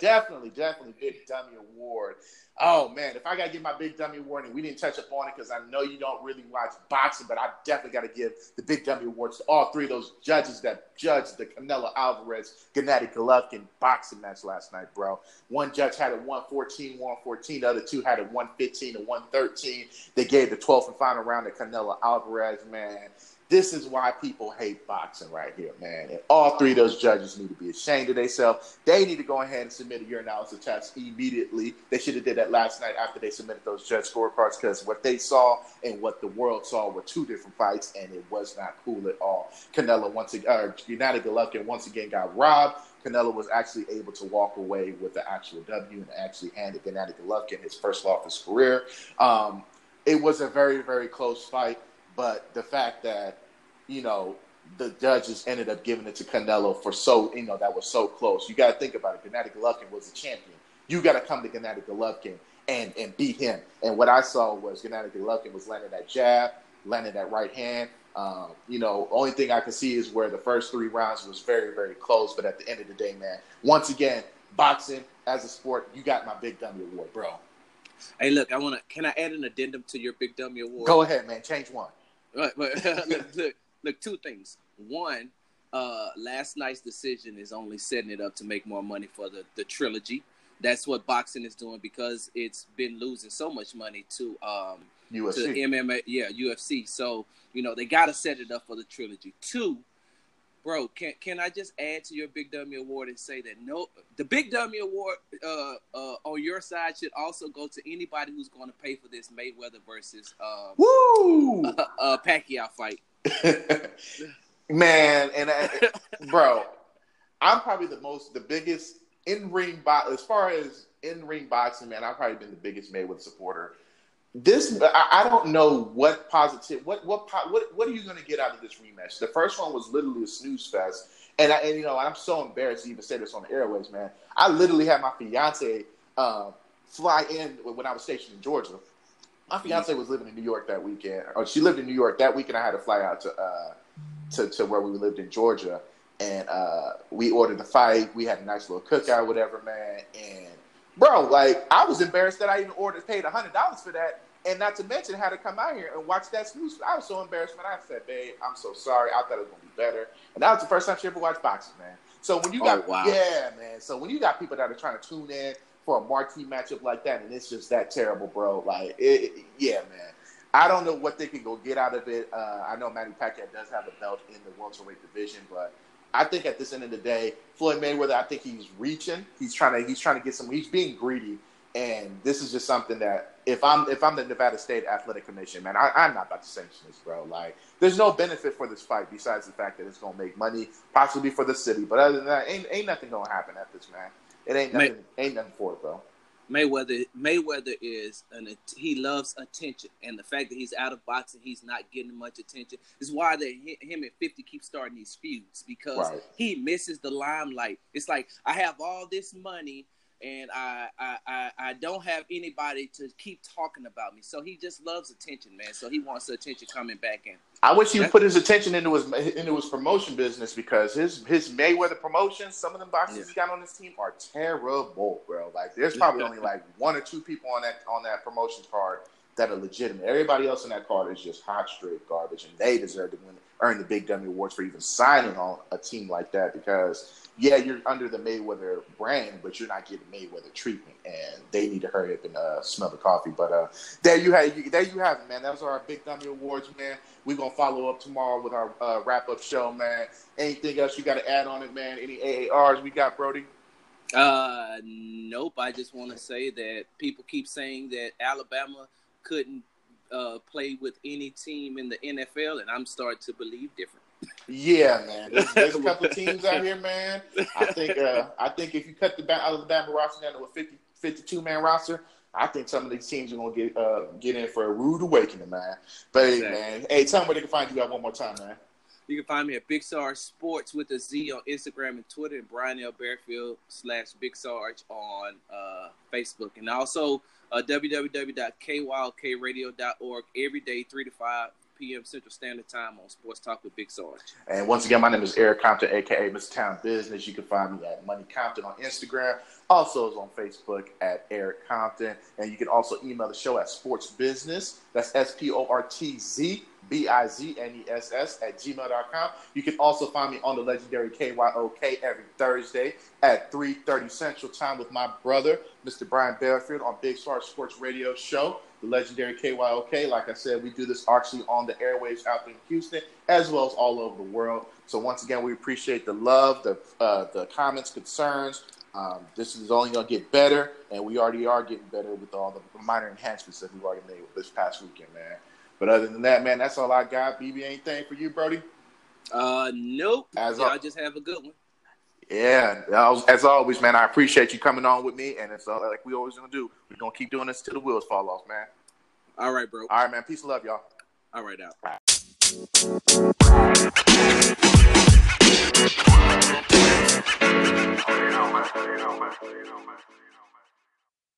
Definitely Big Dummy Award. Oh, man. If I got to give my Big Dummy Award, and we didn't touch upon it because I know you don't really watch boxing, but I definitely got to give the Big Dummy Awards to all three of those judges that judged the Canelo Alvarez, Gennady Golovkin boxing match last night, bro. One judge had it 114-114. The other two had it 115-113. They gave the 12th and final round to Canelo Alvarez, man. This is why people hate boxing right here, man. And all three of those judges need to be ashamed of themselves. They need to go ahead and submit a urinalysis test immediately. They should have did that last night after they submitted those judge scorecards, because what they saw and what the world saw were two different fights, and it was not cool at all. Gennady Golovkin once again got robbed. Canelo was actually able to walk away with the actual W and actually handed Gennady Golovkin his first loss of his career. It was a very, very close fight. But the fact that, you know, the judges ended up giving it to Canelo for that was so close. You got to think about it. Gennady Golovkin was a champion. You got to come to Gennady Golovkin and beat him. And what I saw was Gennady Golovkin was landing that jab, landing that right hand. Only thing I could see is where the first three rounds was very, very close. But at the end of the day, man, once again, boxing as a sport, you got my Big Dummy Award, bro. Hey, look, can I add an addendum to your Big Dummy Award? Go ahead, man. Change one. But look, two things. One, last night's decision is only setting it up to make more money for the trilogy. That's what boxing is doing, because it's been losing so much money to UFC. To MMA, UFC. So, they got to set it up for the trilogy. Two, bro, can I just add to your Big Dummy Award and say that the Big Dummy Award on your side should also go to anybody who's going to pay for this Mayweather versus Pacquiao fight. Man, bro, I'm probably the biggest in-ring as far as in-ring boxing, man, I've probably been the biggest Mayweather supporter. This, I don't know what are you going to get out of this rematch? The first one was literally a snooze fest. And I'm so embarrassed to even say this on the airwaves, man. I literally had my fiance fly in when I was stationed in Georgia. My fiance was living in New York that weekend. Or she lived in New York that weekend. I had to fly out to where we lived in Georgia. And we ordered the fight. We had a nice little cookout, whatever, man. And bro, I was embarrassed that I even paid $100 for that, and not to mention how to come out here and watch that snooze. I was so embarrassed, man. I said, babe, I'm so sorry. I thought it was going to be better. And that was the first time she ever watched boxing, man. So when you got yeah, man. So when you got people that are trying to tune in for a marquee matchup like that, and it's just that terrible, bro. Yeah, man. I don't know what they can go get out of it. I know Manny Pacquiao does have a belt in the welterweight division, but I think at this end of the day, Floyd Mayweather, I think he's reaching. He's trying to get some. He's being greedy, and this is just something that if I'm the Nevada State Athletic Commission, man, I'm not about to sanction this, bro. There's no benefit for this fight besides the fact that it's gonna make money, possibly for the city. But other than that, ain't nothing gonna happen at this, man. It ain't nothing. Ain't nothing for it, bro. Mayweather he loves attention, and the fact that he's out of boxing, he's not getting much attention, is why him and 50 keep starting these feuds, because he misses the limelight. It's like, I have all this money, and I don't have anybody to keep talking about me. So he just loves attention, man. So he wants the attention coming back in. I wish he would put his attention into his promotion business, because his Mayweather promotions, some of them boxers he's got on his team are terrible, bro. There's probably only one or two people on that promotion card that are legitimate. Everybody else in that card is just hot, straight garbage, and they deserve to earn the Big Dummy Awards for even signing on a team like that, because, yeah, you're under the Mayweather brand, but you're not getting Mayweather treatment, and they need to hurry up and smell the coffee. But there you have it, man. That was our Big Dummy Awards, man. We're going to follow up tomorrow with our wrap-up show, man. Anything else you got to add on it, man? Any AARs we got, Brody? Nope. I just want to say that people keep saying that Alabama couldn't play with any team in the NFL, and I'm starting to believe different. Yeah, man. There's a couple of teams out here, man. I think if you cut the Alabama roster down to a 52-man roster, I think some of these teams are going to get in for a rude awakening, man. But, hey, man, tell them where they can find you out one more time, man. You can find me at Big Sarge Sports with a Z on Instagram and Twitter, and Brian L. Bearfield /Big Sarge on Facebook. And also www.kylkradio.org every day, 3 to 5 p.m. Central Standard Time on Sports Talk with Big Sarge. And once again, my name is Eric Compton, a.k.a. Mr. Town Business. You can find me at Money Compton on Instagram. Also is on Facebook at Eric Compton. And you can also email the show at sportsbusiness, that's sportzbiznes @gmail.com. You can also find me on the legendary KYOK every Thursday at 3:30 Central Time with my brother, Mr. Brian Bearfield, on Big Sarge Sports Radio Show, the legendary KYOK. Like I said, we do this actually on the airwaves out in Houston as well as all over the world. So once again, we appreciate the love, the comments, concerns. This is only going to get better, and we already are getting better with all the minor enhancements that we've already made with this past weekend, man. But other than that, man, that's all I got. BB, anything for you, Brody? Nope. Y'all just have a good one. Yeah. As always, man, I appreciate you coming on with me. And it's like we always going to do. We're going to keep doing this till the wheels fall off, man. All right, bro. All right, man. Peace and love, y'all. All right, now. All right.